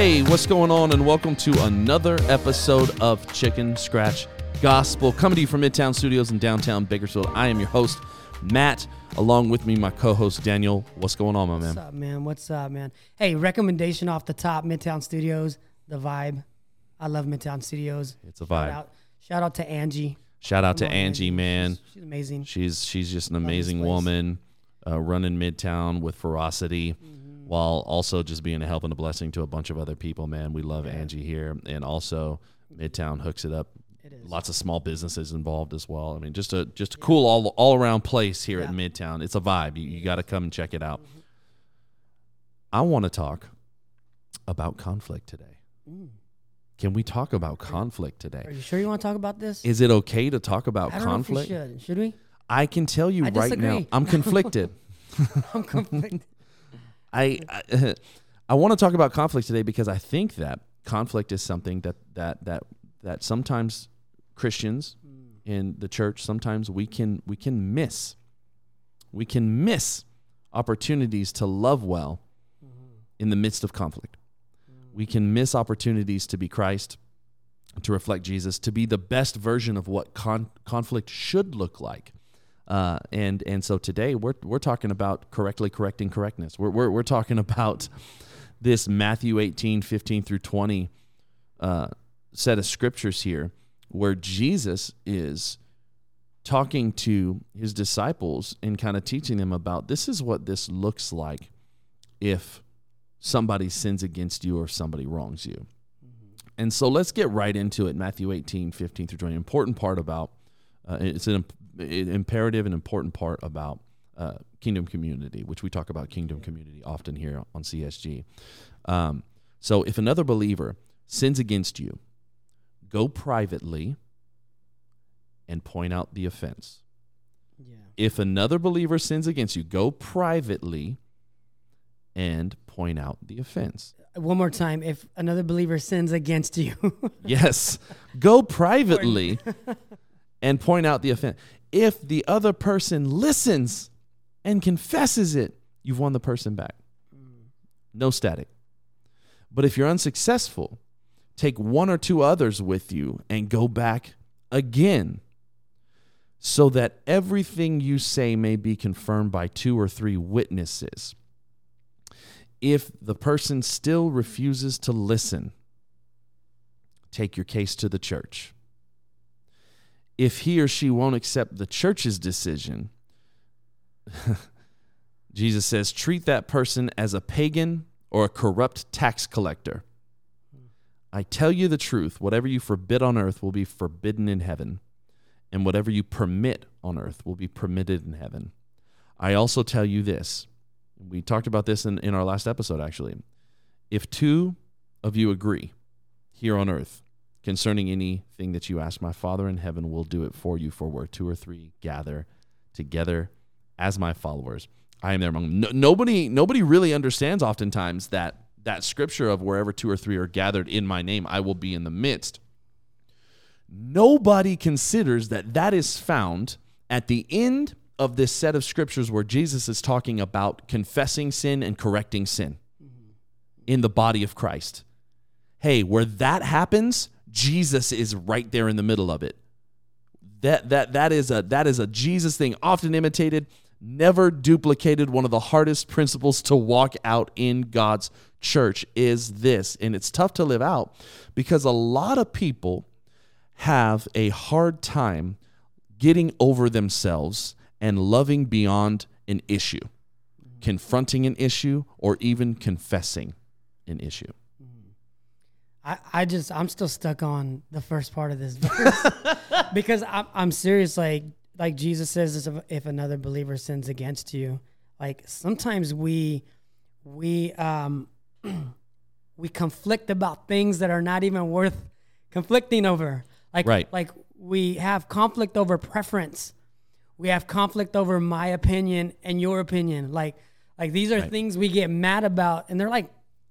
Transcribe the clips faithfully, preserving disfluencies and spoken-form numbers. Hey, what's going on, and welcome to another episode of Chicken Scratch Gospel, coming to you from Midtown Studios in downtown Bakersfield. I am your host, Matt, along with me, my co-host, Daniel. What's going on, my man? What's up, man? What's up, man? Hey, recommendation off the top, Midtown Studios, the vibe. I love Midtown Studios. It's a vibe. Shout out, shout out to Angie. Shout out Come to on, Angie, Angie, man. She's, she's amazing. She's she's just an amazing woman uh, running Midtown with ferocity. Mm-hmm. While also just being a help and a blessing to a bunch of other people, man. We love yeah. Angie here. And also Midtown hooks it up. It is. Lots of small businesses involved as well. I mean, just a just a yeah. cool all all around place here yeah. at Midtown. It's a vibe. You, you got to come and check it out. Mm-hmm. I want to talk about conflict today. Mm. Can we talk about conflict today? Are you sure you want to talk about this? Is it okay to talk about I don't conflict? Know if we should. Should we? I can tell you I right disagree. now, I'm conflicted. I'm conflicted. I I, I want to talk about conflict today because I think that conflict is something that that that that sometimes Christians mm. in the church, sometimes we can we can miss. We can miss opportunities to love well mm-hmm. in the midst of conflict. Mm. We can miss opportunities to be Christ, to reflect Jesus, to be the best version of what con- conflict should look like. Uh, and and so today we're we're talking about correctly correcting correctness. We're we're we're talking about this Matthew eighteen fifteen through twenty uh, set of scriptures here, where Jesus is talking to his disciples and kind of teaching them about this is what this looks like if somebody sins against you or if somebody wrongs you. Mm-hmm. And so let's get right into it. Matthew eighteen fifteen through twenty. Important part about uh, it's an imperative and important part about uh, kingdom community, which we talk about kingdom community often here on C S G. Um, so if another believer sins against you, go privately and point out the offense. Yeah. If another believer sins against you, go privately and point out the offense. One more time, if another believer sins against you. Yes, go privately and point out the offense. If the other person listens and confesses it, you've won the person back. No static. But if you're unsuccessful, take one or two others with you and go back again so that everything you say may be confirmed by two or three witnesses. If the person still refuses to listen, take your case to the church. If he or she won't accept the church's decision, Jesus says, treat that person as a pagan or a corrupt tax collector. I tell you the truth, whatever you forbid on earth will be forbidden in heaven, and whatever you permit on earth will be permitted in heaven. I also tell you this. We talked about this in, in our last episode, actually. If two of you agree here on earth concerning anything that you ask, my Father in heaven will do it for you, for where two or three gather together as my followers, I am there among them. No, nobody, nobody really understands oftentimes that that scripture of wherever two or three are gathered in my name, I will be in the midst. Nobody considers that that is found at the end of this set of scriptures where Jesus is talking about confessing sin and correcting sin in the body of Christ. Hey, where that happens, Jesus is right there in the middle of it. That that that is a that is a Jesus thing, often imitated, never duplicated. One of the hardest principles to walk out in God's church is this, and it's tough to live out because a lot of people have a hard time getting over themselves and loving beyond an issue, confronting an issue, or even confessing an issue. I, I just, I'm still stuck on the first part of this verse because I'm, I'm serious. Like, like Jesus says, if another believer sins against you, like sometimes we, we, um, we conflict about things that are not even worth conflicting over. Like, right. like we have conflict over preference. We have conflict over my opinion and your opinion. Like, like these are right. things we get mad about, and they're like,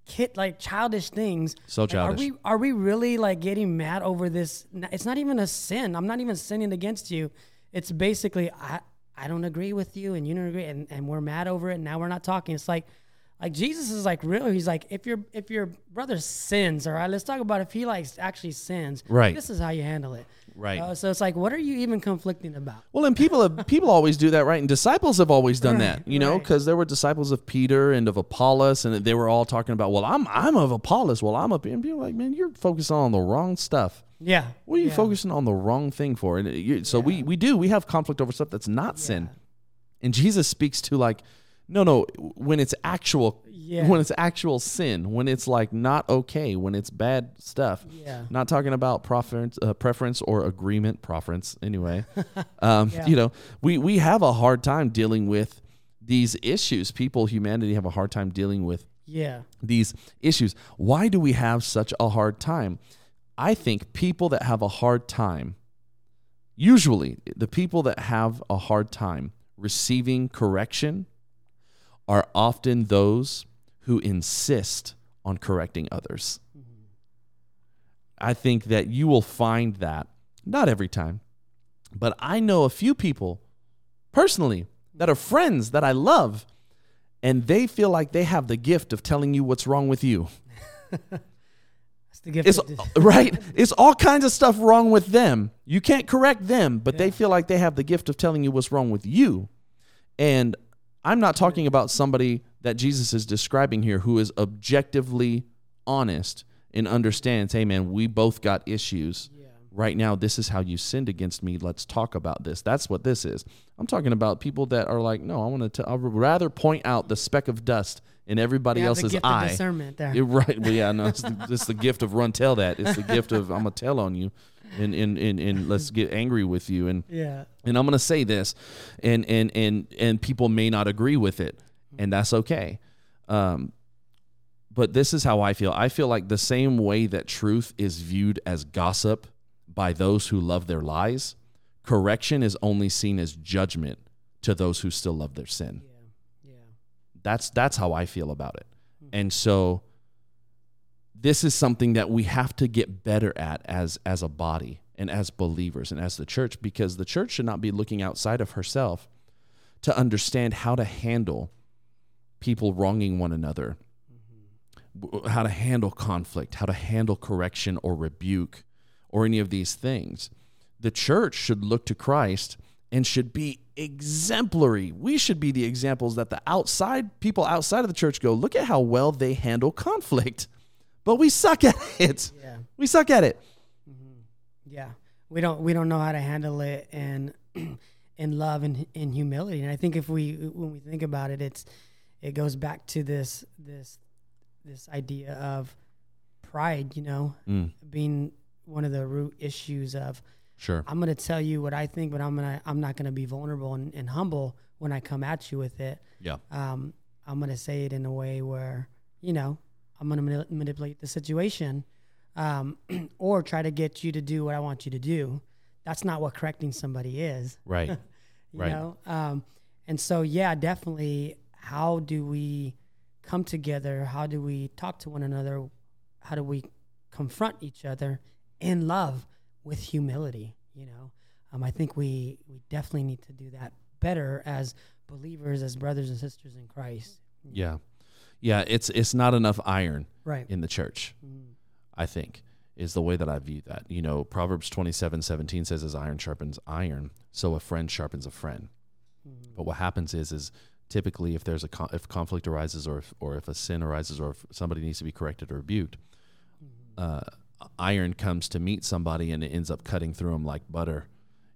Kid like childish things. So childish. Like, are we are we really like getting mad over this? It's not even a sin. I'm not even sinning against you. It's basically I I don't agree with you and you don't agree and, and we're mad over it. And now we're not talking. It's like Like Jesus is like real. He's like, if your if your brother sins, all right, let's talk about if he like actually sins. Right. This is how you handle it. Right. Uh, so it's like, what are you even conflicting about? Well, and people have, people always do that, right? And disciples have always done right, that, you know, because right. there were disciples of Peter and of Apollos, and they were all talking about, well, I'm I'm of Apollos. Well, I'm up here. And people are like, man, you're focusing on the wrong stuff. Yeah. What are you yeah. focusing on the wrong thing for? And you, so yeah. we, we do. We have conflict over stuff that's not yeah. sin. And Jesus speaks to like, no, no, when it's actual yeah. when it's actual sin, when it's like not okay, when it's bad stuff. Yeah. Not talking about preference, uh, preference or agreement, preference anyway. Um, yeah. You know, we, we have a hard time dealing with these issues. People, humanity have a hard time dealing with yeah. these issues. Why do we have such a hard time? I think people that have a hard time, usually the people that have a hard time receiving correction are often those who insist on correcting others. Mm-hmm. I think that you will find that, not every time, but I know a few people personally that are friends that I love, and they feel like they have the gift of telling you what's wrong with you. That's the gift. It's, right? It's all kinds of stuff wrong with them. You can't correct them, but yeah. they feel like they have the gift of telling you what's wrong with you. And I'm not talking about somebody that Jesus is describing here who is objectively honest and understands, hey, man, we both got issues. Yeah. Right now, this is how you sinned against me. Let's talk about this. That's what this is. I'm talking about people that are like, no, I want to. I would rather point out the speck of dust in everybody yeah, else's the gift eye. Of discernment there. It, right. Well, yeah, no, it's the, it's the gift of run tell that. It's the gift of I'm going to tell on you. And, and and and let's get angry with you and yeah. and I'm gonna say this, and and and and people may not agree with it, and that's okay. Um, but this is how I feel. I feel like the same way that truth is viewed as gossip by those who love their lies, correction is only seen as judgment to those who still love their sin. Yeah, yeah. That's that's how I feel about it, mm-hmm. and so. This is something that we have to get better at as as a body and as believers and as the church, because the church should not be looking outside of herself to understand how to handle people wronging one another, mm-hmm. how to handle conflict, how to handle correction or rebuke or any of these things. The church should look to Christ and should be exemplary. We should be the examples that the outside people outside of the church go, look at how well they handle conflict. But we suck at it. Yeah. We suck at it. Mm-hmm. Yeah, we don't we don't know how to handle it and in love and in humility. And I think if we when we think about it, it's it goes back to this this this idea of pride. You know, mm. being one of the root issues of sure. I'm going to tell you what I think, but I'm gonna I'm not going to be vulnerable and, and humble when I come at you with it. Yeah. Um, I'm going to say it in a way where you know. I'm going to manipulate the situation um, or try to get you to do what I want you to do. That's not what correcting somebody is. Right. you right. know? Um, and so, yeah, definitely. How do we come together? How do we talk to one another? How do we confront each other in love with humility? You know, um, I think we, we definitely need to do that better as believers, as brothers and sisters in Christ. Yeah. Know? Yeah, it's it's not enough iron right. in the church, mm. I think, is the way that I view that. You know, Proverbs twenty-seven seventeen says, as iron sharpens iron, so a friend sharpens a friend. Mm. But what happens is is typically if there's a con- if conflict arises or if, or if a sin arises or if somebody needs to be corrected or rebuked, mm. uh, iron comes to meet somebody and it ends up cutting through them like butter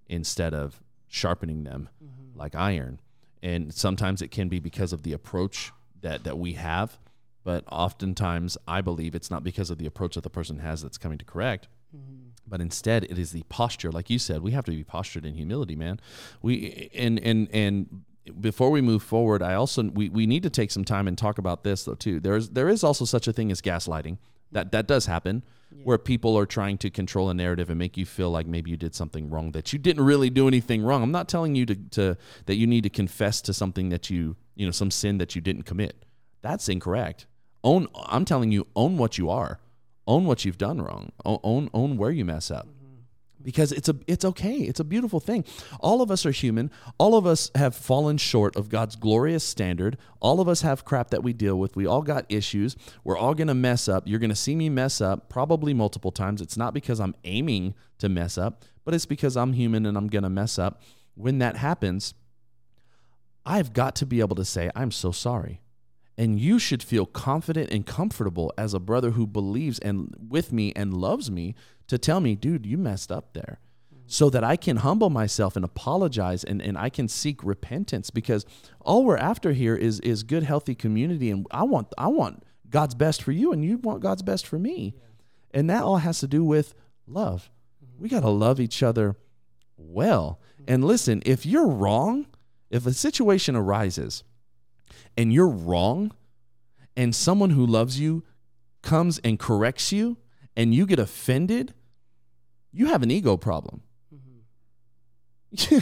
instead of sharpening them mm-hmm. like iron. And sometimes it can be because of the approach that that we have, but oftentimes I believe it's not because of the approach that the person has that's coming to correct, mm-hmm. but instead it is the posture. Like you said, we have to be postured in humility, man. We and and and before we move forward, I also we, we need to take some time and talk about this though too. There's there is also such a thing as gaslighting. That that does happen yeah. where people are trying to control a narrative and make you feel like maybe you did something wrong, that you didn't really do anything wrong. I'm not telling you to, to that you need to confess to something that you, you know, some sin that you didn't commit. That's incorrect. Own. I'm telling you, own what you are. Own what you've done wrong. Own own, own where you mess up. Mm-hmm. because it's a it's okay. It's a beautiful thing. All of us are human. All of us have fallen short of God's glorious standard. All of us have crap that we deal with. We all got issues. We're all going to mess up. You're going to see me mess up probably multiple times. It's not because I'm aiming to mess up, but it's because I'm human and I'm going to mess up. When that happens, I've got to be able to say, I'm so sorry. And you should feel confident and comfortable as a brother who believes and with me and loves me to tell me, dude, you messed up there, mm-hmm. so that I can humble myself and apologize and, and I can seek repentance, because all we're after here is is good, healthy community. And I want I want God's best for you, and you want God's best for me. Yeah. And that all has to do with love. Mm-hmm. We got to love each other well. Mm-hmm. And listen, if you're wrong, if a situation arises and you're wrong, and someone who loves you comes and corrects you, and you get offended, you have an ego problem. Mm-hmm.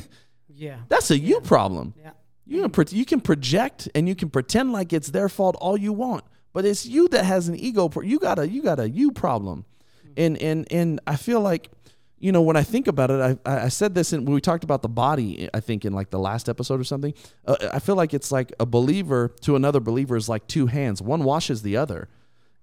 Yeah, that's a yeah. you problem. Yeah, you can you can project and you can pretend like it's their fault all you want, but it's you that has an ego. Pro- you got a you got a you problem, mm-hmm. and and and I feel like, you know, when I think about it, I I said this in, when we talked about the body, I think in like the last episode or something, uh, I feel like it's like a believer to another believer is like two hands. One washes the other.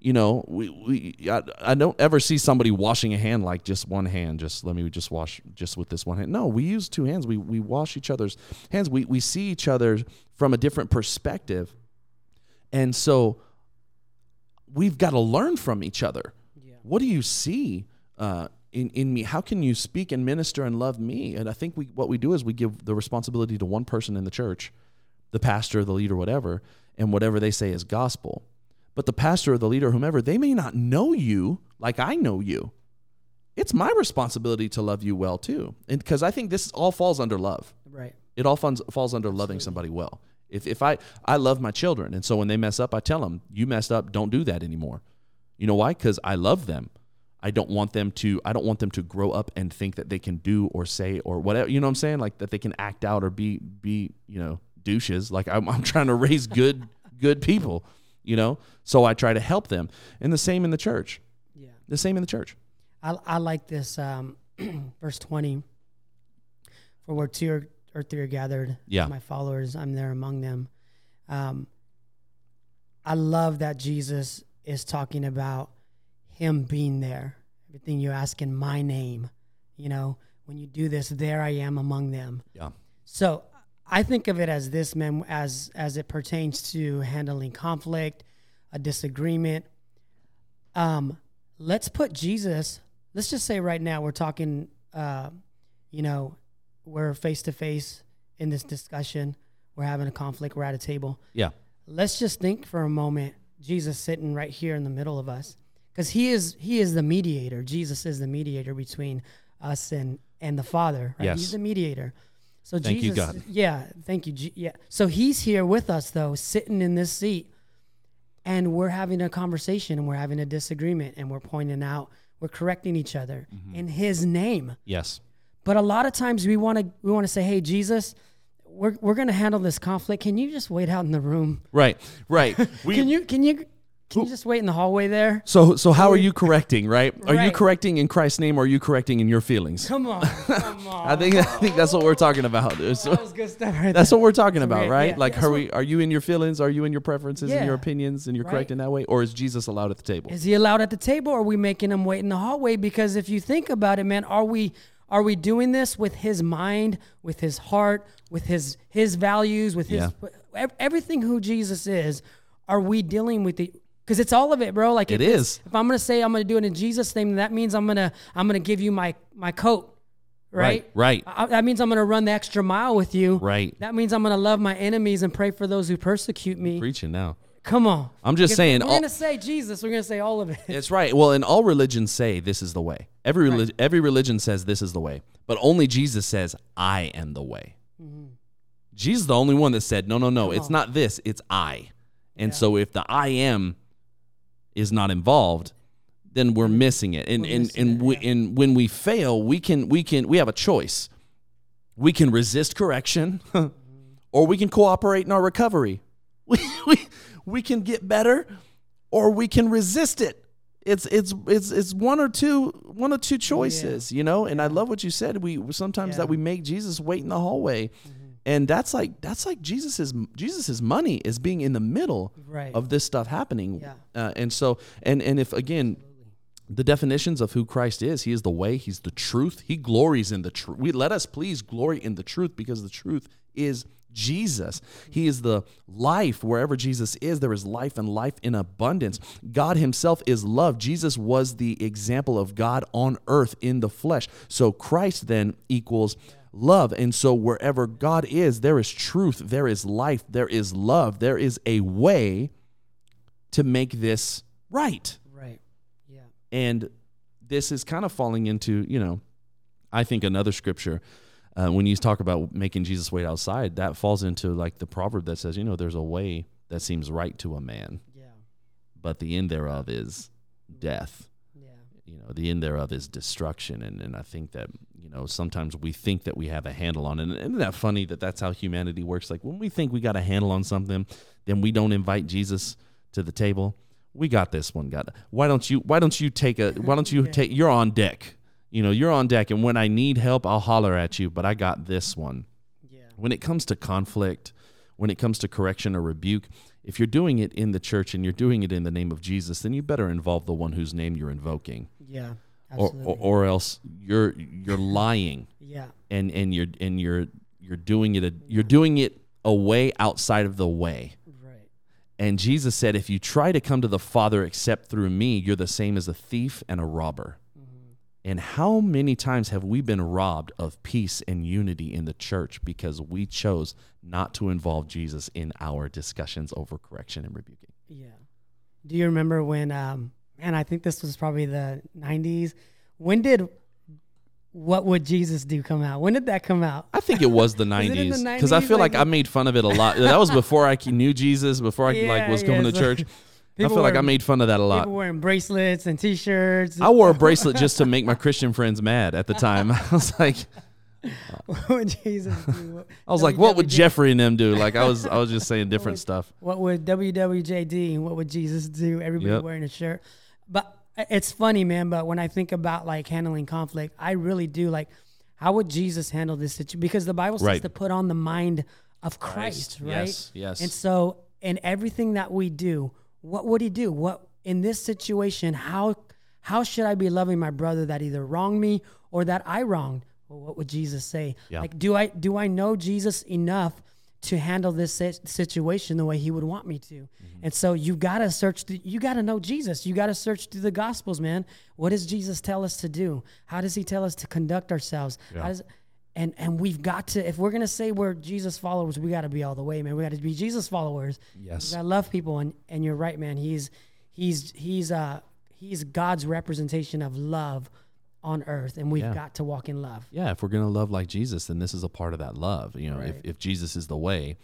You know, we, we I, I don't ever see somebody washing a hand like just one hand. Just let me just wash just with this one hand. No, we use two hands. We we wash each other's hands. We we see each other from a different perspective. And so we've got to learn from each other. Yeah. What do you see uh In, in me? How can you speak and minister and love me? And I think we what we do is we give the responsibility to one person in the church, the pastor, the leader, whatever, and whatever they say is gospel. But the pastor or the leader, whomever, they may not know you like I know you. It's my responsibility to love you well too, and because I think this all falls under love. Right. It all falls, falls under loving Absolutely. Somebody well. If if I I love my children, and so when they mess up, I tell them, you messed up. Don't do that anymore. You know why? Because I love them. I don't want them to, I don't want them to grow up and think that they can do or say or whatever, you know what I'm saying? Like that they can act out or be, be, you know, douches. Like I'm, I'm trying to raise good, good people, you know? So I try to help them. And the same in the church. Yeah. The same in the church. I, I like this, um, verse twenty, for where two or, or three are gathered, yeah. my followers, I'm there among them. Um, I love that Jesus is talking about him being there. Everything you ask in my name, you know, when you do this, there I am among them. Yeah. So I think of it as this, man, as, as it pertains to handling conflict, a disagreement. Um, let's put Jesus, let's just say right now we're talking, uh, you know, we're face to face in this discussion. We're having a conflict. We're at a table. Yeah. Let's just think for a moment, Jesus sitting right here in the middle of us. Because he is he is the mediator. Jesus is the mediator between us and, and the Father. Right? Yes. He's the mediator. So thank Jesus, you, God. Yeah, thank you. G- yeah. So he's here with us, though, sitting in this seat, and we're having a conversation, and we're having a disagreement, and we're pointing out, we're correcting each other mm-hmm. in his name. Yes. But a lot of times we want to we want to say, hey, Jesus, we're we're going to handle this conflict. Can you just wait out in the room? Right. Right. We, can you can you Can you just wait in the hallway there? So so how are you correcting, right? Are right. you correcting in Christ's name, or are you correcting in your feelings? Come on, come on. I think I think that's what we're talking about. Oh, that was good stuff right there. That's what we're talking about, great. Right? Yeah. Like, yeah, are, we, are you in your feelings? Are you in your preferences yeah. and your opinions, and you're right. correcting that way? Or is Jesus allowed at the table? Is he allowed at the table, or are we making him wait in the hallway? Because if you think about it, man, are we are we doing this with his mind, with his heart, with his, his values, with his yeah. everything who Jesus is? Are we dealing with the... Because it's all of it, bro. Like it is. If I'm gonna say I'm gonna do it in Jesus' name, that means I'm gonna I'm gonna give you my my coat, right? Right. right. I, that means I'm gonna run the extra mile with you, right? That means I'm gonna love my enemies and pray for those who persecute me. I'm preaching now. Come on. I'm just if saying. We're all, gonna say Jesus. We're gonna say all of it. That's right. Well, and all religions say this is the way. Every relig- right. every religion says this is the way, but only Jesus says I am the way. Mm-hmm. Jesus is the only one that said no, no, no. Come it's on. Not this. It's I. And yeah. so if the I am is not involved, then we're missing it. And and and, we, and when we fail, we can we can we have a choice. We can resist correction, or we can cooperate in our recovery. We we we can get better, or we can resist it. It's it's it's it's one or two one or two choices, yeah. you know. And yeah. I love what you said. We sometimes yeah. that we make Jesus wait in the hallway, mm-hmm. and that's like that's like Jesus's Jesus's money is being in the middle right. of this stuff happening. Yeah. Uh, and so and and if again. The definitions of who Christ is. He is the way. He's the truth. He glories in the truth. We let us please glory in the truth because the truth is Jesus. He is the life. Wherever Jesus is, there is life and life in abundance. God himself is love. Jesus was the example of God on earth in the flesh. So Christ then equals love. And so wherever God is, there is truth. There is life. There is love. There is a way to make this right. And this is kind of falling into, you know, I think another scripture, uh, when you talk about making Jesus wait outside, that falls into like the proverb that says, you know, there's a way that seems right to a man, yeah, but the end thereof is death. Yeah. You know, the end thereof is destruction. And, and I think that, you know, sometimes we think that we have a handle on it. And isn't that funny that that's how humanity works? Like when we think we got a handle on something, then we don't invite Jesus to the table. We got this one, God. Why don't you? Why don't you take a? Why don't you yeah. take? You're on deck. You know, you're on deck, and when I need help, I'll holler at you. But I got this one. Yeah. When it comes to conflict, when it comes to correction or rebuke, if you're doing it in the church and you're doing it in the name of Jesus, then you better involve the one whose name you're invoking. Yeah. Absolutely. Or, or or else you're you're lying. Yeah. And and you're and you're you're doing it a, you're doing it a way outside of the way. And Jesus said, if you try to come to the Father except through me, you're the same as a thief and a robber. Mm-hmm. And how many times have we been robbed of peace and unity in the church because we chose not to involve Jesus in our discussions over correction and rebuking? Yeah. Do you remember when, um, and I think this was probably the nineties, when did What Would Jesus Do come out? When did that come out? I think it was the nineties because I feel like, like I made fun of it a lot. That was before I knew Jesus, before I yeah, like was yeah, coming to like church. I feel were, like I made fun of that a lot. People wearing bracelets and T-shirts. I wore a bracelet just to make my Christian friends mad at the time. I was like, what would Jesus do? I was w- like, what w- would Jeffrey and them do? Like I was, I was just saying different what stuff. Would, what would W W J D and what would Jesus do? Everybody yep. wearing a shirt, but. It's funny, man, but when I think about, like, handling conflict, I really do, like, how would Jesus handle this situation? Because the Bible says right. to put on the mind of Christ, Christ. right? Yes, yes. And so in everything that we do, what would he do? What in this situation, how how should I be loving my brother that either wronged me or that I wronged? Well, what would Jesus say? Yeah. Like, do I, do I know Jesus enough to handle this situation the way he would want me to. Mm-hmm. And so you got to search, th- you got to know Jesus. You got to search through the gospels, man. What does Jesus tell us to do? How does he tell us to conduct ourselves? Yeah. How does, and, and we've got to, if we're going to say we're Jesus followers, we got to be all the way, man. We got to be Jesus followers. Yes. I love people. And, and you're right, man. He's, he's, he's, uh, he's God's representation of love on earth, and we've yeah. got to walk in love. Yeah, if we're going to love like Jesus, then this is a part of that love. You know, right. if, if Jesus is the way,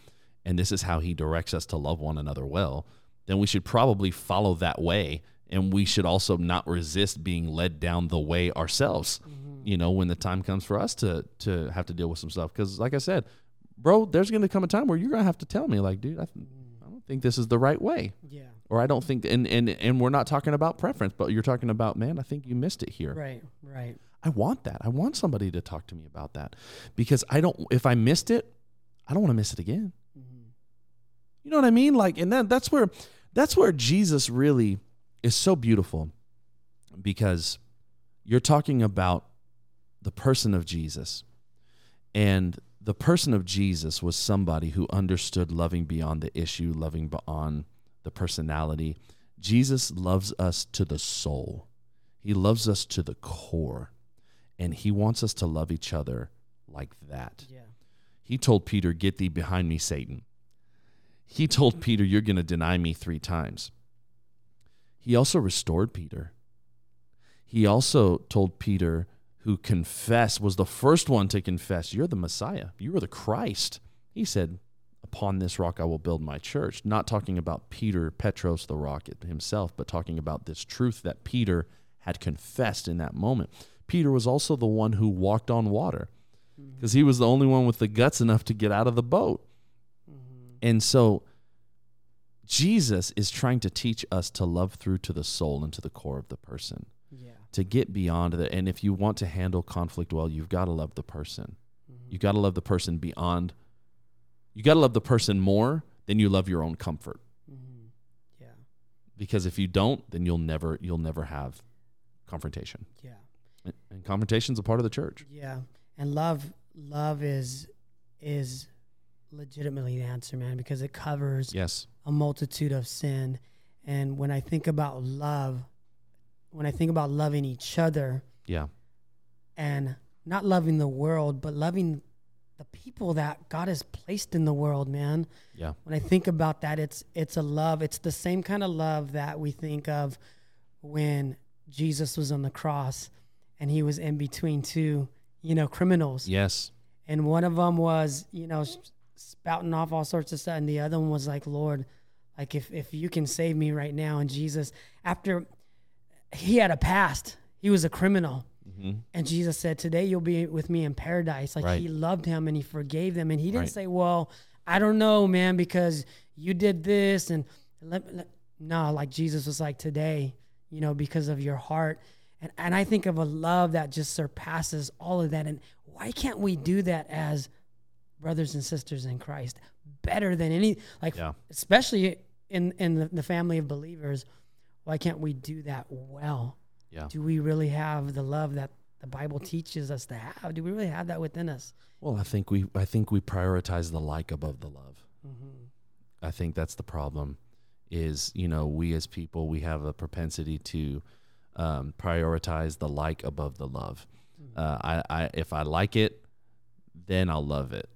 and this is how he directs us to love one another well, then we should probably follow that way, and we should also not resist being led down the way ourselves, mm-hmm. you know, when the time comes for us to to have to deal with some stuff. Because like I said, bro, there's going to come a time where you're going to have to tell me, like, dude, I, th- I don't think this is the right way. Yeah. Or I don't think, and, and and we're not talking about preference, but you're talking about, man, I think you missed it here. Right, right. I want that. I want somebody to talk to me about that because I don't, if I missed it, I don't want to miss it again. Mm-hmm. You know what I mean? Like, and that, that's where, that's where Jesus really is so beautiful because you're talking about the person of Jesus, and the person of Jesus was somebody who understood loving beyond the issue, loving beyond the personality. Jesus loves us to the soul. He loves us to the core, and he wants us to love each other like that. Yeah. He told Peter, "Get thee behind me, Satan." He told Peter, "You're going to deny me three times." He also restored Peter. He also told Peter, who confessed, was the first one to confess, "You're the Messiah. You are the Christ." He said, "Upon this rock I will build my church." Not talking about Peter, Petros the rock himself, but talking about this truth that Peter had confessed in that moment. Peter was also the one who walked on water because mm-hmm. he was the only one with the guts enough to get out of the boat. Mm-hmm. And so Jesus is trying to teach us to love through to the soul and to the core of the person. Yeah. To get beyond that. And if you want to handle conflict well, you've got to love the person. Mm-hmm. You've got to love the person beyond. You got to love the person more than you love your own comfort. Mm-hmm. Yeah. Because if you don't, then you'll never you'll never have confrontation. Yeah. And, and confrontation's a part of the church. Yeah. And love love is is legitimately the answer, man, because it covers yes. a multitude of sin. And when I think about love, when I think about loving each other, yeah, and not loving the world, but loving the people that God has placed in the world, man. Yeah. When I think about that, it's it's a love. It's the same kind of love that we think of when Jesus was on the cross and he was in between two, you know, criminals. Yes. And one of them was, you know, spouting off all sorts of stuff, and the other one was like, Lord, like if if you can save me right now. And Jesus, after he had a past, he was a criminal, mm-hmm. and Jesus said, today you'll be with me in paradise. Like right. He loved him and he forgave them, and he didn't right. say, well, I don't know, man, because you did this and let, let. No, like Jesus was like, today, you know, because of your heart. And and I think of a love that just surpasses all of that. And why can't we do that as brothers and sisters in Christ better than any, like, yeah. especially in, in the, the family of believers? Why can't we do that well? Yeah. Do we really have the love that the Bible teaches us to have? Do we really have that within us? Well, I think we, I think we prioritize the like above the love. Mm-hmm. I think that's the problem is, you know, we as people, we have a propensity to um, prioritize the like above the love. Mm-hmm. Uh, I, I, if I like it, then I'll love it.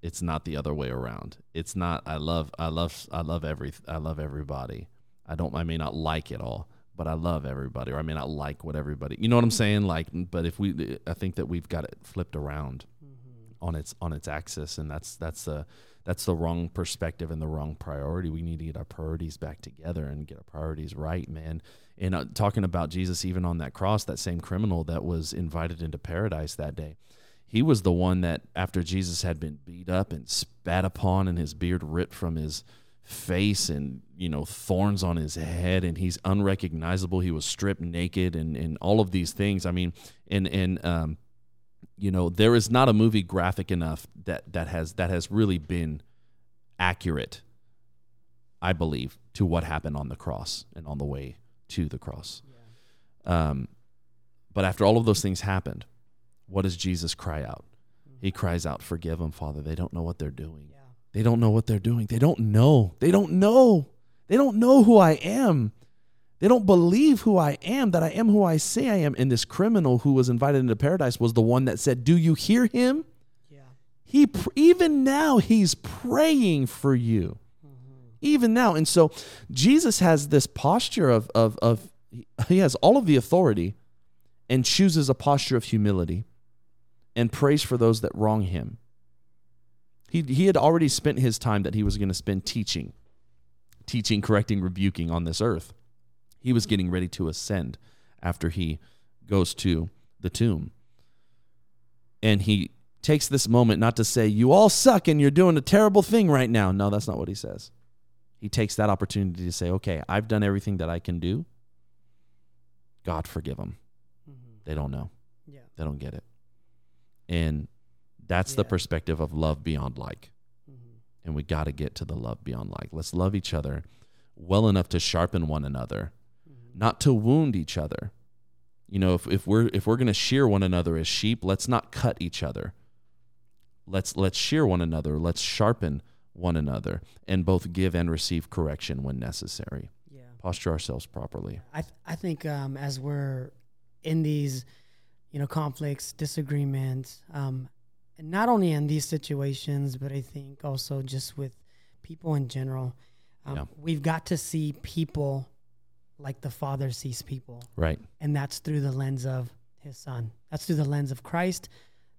It's not the other way around. It's not, I love, I love, I love every, I love everybody. I don't, I may not like it all, but I love everybody, or I may not like what everybody, you know what I'm saying? Like, but if we, I think that we've got it flipped around mm-hmm. on its, on its axis. And that's, that's the, that's the wrong perspective and the wrong priority. We need to get our priorities back together and get our priorities right, man. And uh, talking about Jesus, even on that cross, that same criminal that was invited into paradise that day, he was the one that after Jesus had been beat up and spat upon and his beard ripped from his face and, you know, thorns on his head, and he's unrecognizable. He was stripped naked and, and all of these things. I mean, and, and um, you know, there is not a movie graphic enough that, that has, that has really been accurate, I believe, to what happened on the cross and on the way to the cross. Yeah. Um, but after all of those things happened, what does Jesus cry out? Mm-hmm. He cries out, forgive them, Father. They don't know what they're doing. Yeah. They don't know what they're doing. They don't know. They don't know. They don't know who I am. They don't believe who I am, that I am who I say I am. And this criminal who was invited into paradise was the one that said, do you hear him? Yeah. He pr- Even now he's praying for you. Mm-hmm. Even now. And so Jesus has this posture of, of, of, he has all of the authority and chooses a posture of humility and prays for those that wrong him. He he had already spent his time that he was going to spend teaching, teaching, correcting, rebuking on this earth. He was getting ready to ascend after he goes to the tomb. And he takes this moment not to say, you all suck and you're doing a terrible thing right now. No, that's not what he says. He takes that opportunity to say, okay, I've done everything that I can do. God forgive them. Mm-hmm. They don't know. Yeah. They don't get it. And that's yeah. the perspective of love beyond like. Mm-hmm. And we got to get to the love beyond like. Let's love each other well enough to sharpen one another, mm-hmm. not to wound each other. You know, if, if we're if we're going to shear one another as sheep, let's not cut each other. Let's let's shear one another. Let's sharpen one another and both give and receive correction when necessary. Yeah. Posture ourselves properly. I th- I think um, as we're in these, you know, conflicts, disagreements, um, and not only in these situations, but I think also just with people in general, um, yeah. we've got to see people like the Father sees people. Right. And that's through the lens of his son. That's through the lens of Christ.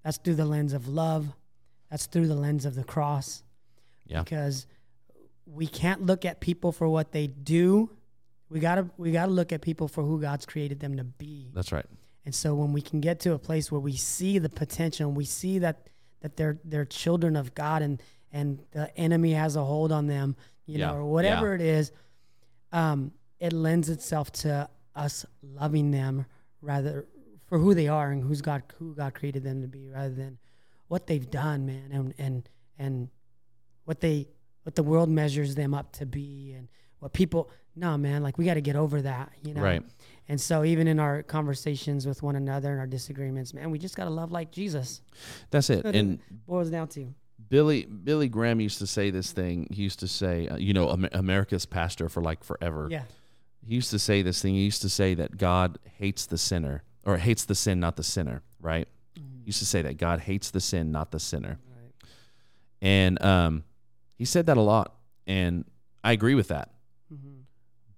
That's through the lens of love. That's through the lens of the cross. Yeah. Because we can't look at people for what they do. We gotta, we gotta look at people for who God's created them to be. That's right. And so when we can get to a place where we see the potential and we see that that they're they're children of God and and the enemy has a hold on them, you yeah. know, or whatever yeah. it is, um, it lends itself to us loving them rather for who they are and who's God, who God created them to be, rather than what they've done, man, and and and what they what the world measures them up to be, and what people. No, man, like we got to get over that, you know. Right. And so even in our conversations with one another and our disagreements, man, we just got to love like Jesus. That's it. That's and it boils down to. Billy Billy Graham used to say this thing. He used to say, uh, you know, America's pastor for like forever. Yeah. He used to say this thing. He used to say that God hates the sinner, or hates the sin, not the sinner, right? Mm-hmm. He used to say that God hates the sin, not the sinner. Right. And um, he said that a lot, and I agree with that. Mm-hmm.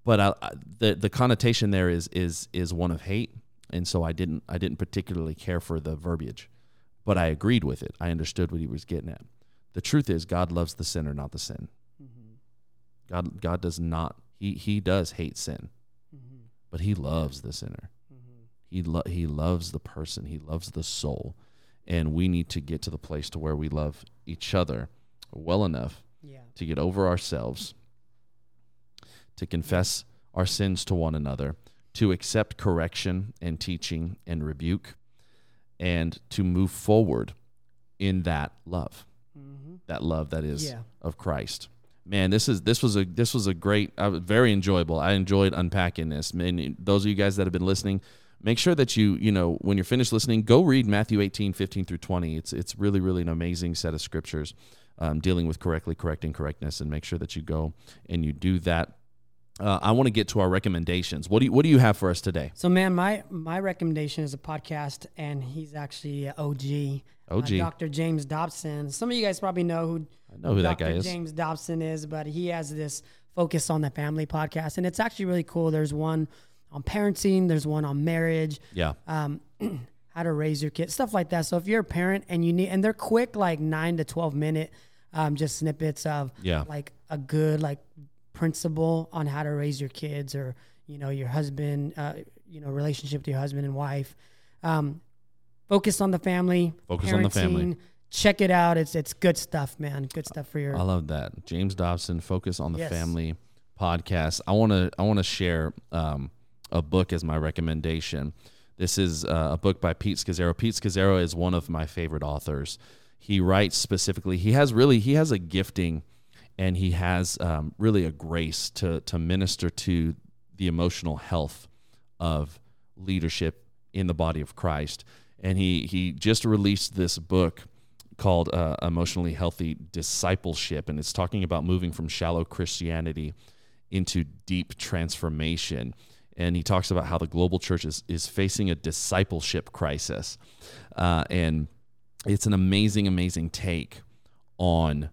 But I, I, the the connotation there is is is one of hate, and so I didn't I didn't particularly care for the verbiage, but I agreed with it. I understood what he was getting at. The truth is, God loves the sinner, not the sin. Mm-hmm. God God does not he he does hate sin, mm-hmm. but he loves the sinner. Mm-hmm. He lo- he loves the person. He loves the soul, and we need to get to the place to where we love each other well enough yeah. to get over ourselves. To confess our sins to one another, to accept correction and teaching and rebuke, and to move forward in that love, mm-hmm. that love that is yeah. of Christ. Man, this is this was a this was a great, uh, very enjoyable. I enjoyed unpacking this. Man, those of you guys that have been listening, make sure that you you know when you're finished listening, go read Matthew eighteen fifteen through twenty. It's it's really really an amazing set of scriptures, um, dealing with correctly, correcting correctness, and make sure that you go and you do that. Uh, I want to get to our recommendations. What do you, what do you have for us today? So, man, my my recommendation is a podcast, and he's actually O G, O G, uh, Doctor James Dobson. Some of you guys probably know who I know who Doctor that guy is. James Dobson is, but he has this Focus on the Family podcast, and it's actually really cool. There's one on parenting, there's one on marriage, yeah, um, how to raise your kids, stuff like that. So, if you're a parent and you need, and they're quick, like nine to twelve minute, um, just snippets of yeah. like a good like. principle on how to raise your kids, or you know your husband, uh, you know relationship to your husband and wife. Um, focus on the family. Focus on the family. Check it out. It's it's good stuff, man. Good stuff for your. I love that James Dobson. Focus on the yes. family podcast. I want to I want to share um, a book as my recommendation. This is uh, a book by Pete Scazzero. Pete Scazzero is one of my favorite authors. He writes specifically. He has really he has a gifting. And he has um, really a grace to to minister to the emotional health of leadership in the body of Christ. And he he just released this book called uh, Emotionally Healthy Discipleship, and it's talking about moving from shallow Christianity into deep transformation. And he talks about how the global church is, is facing a discipleship crisis. Uh, and it's an amazing, amazing take on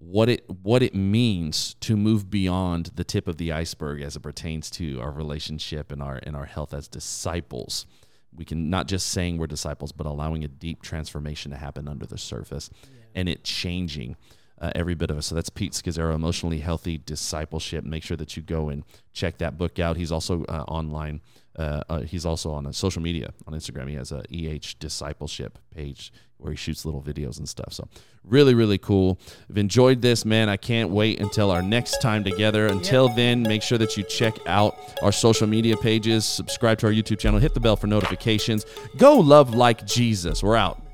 what it what it means to move beyond the tip of the iceberg as it pertains to our relationship and our and our health as disciples. We can not just saying we're disciples, but allowing a deep transformation to happen under the surface yeah. and it changing uh, every bit of us. So that's Pete Scazzero, Emotionally Healthy Discipleship. Make sure that you go and check that book out. He's also uh, online. Uh, uh, he's also on social media, on Instagram. He has a E H Discipleship page where he shoots little videos and stuff. So really, really cool. I've enjoyed this, man. I can't wait until our next time together. Until then, make sure that you check out our social media pages, subscribe to our YouTube channel, hit the bell for notifications. Go love like Jesus. We're out.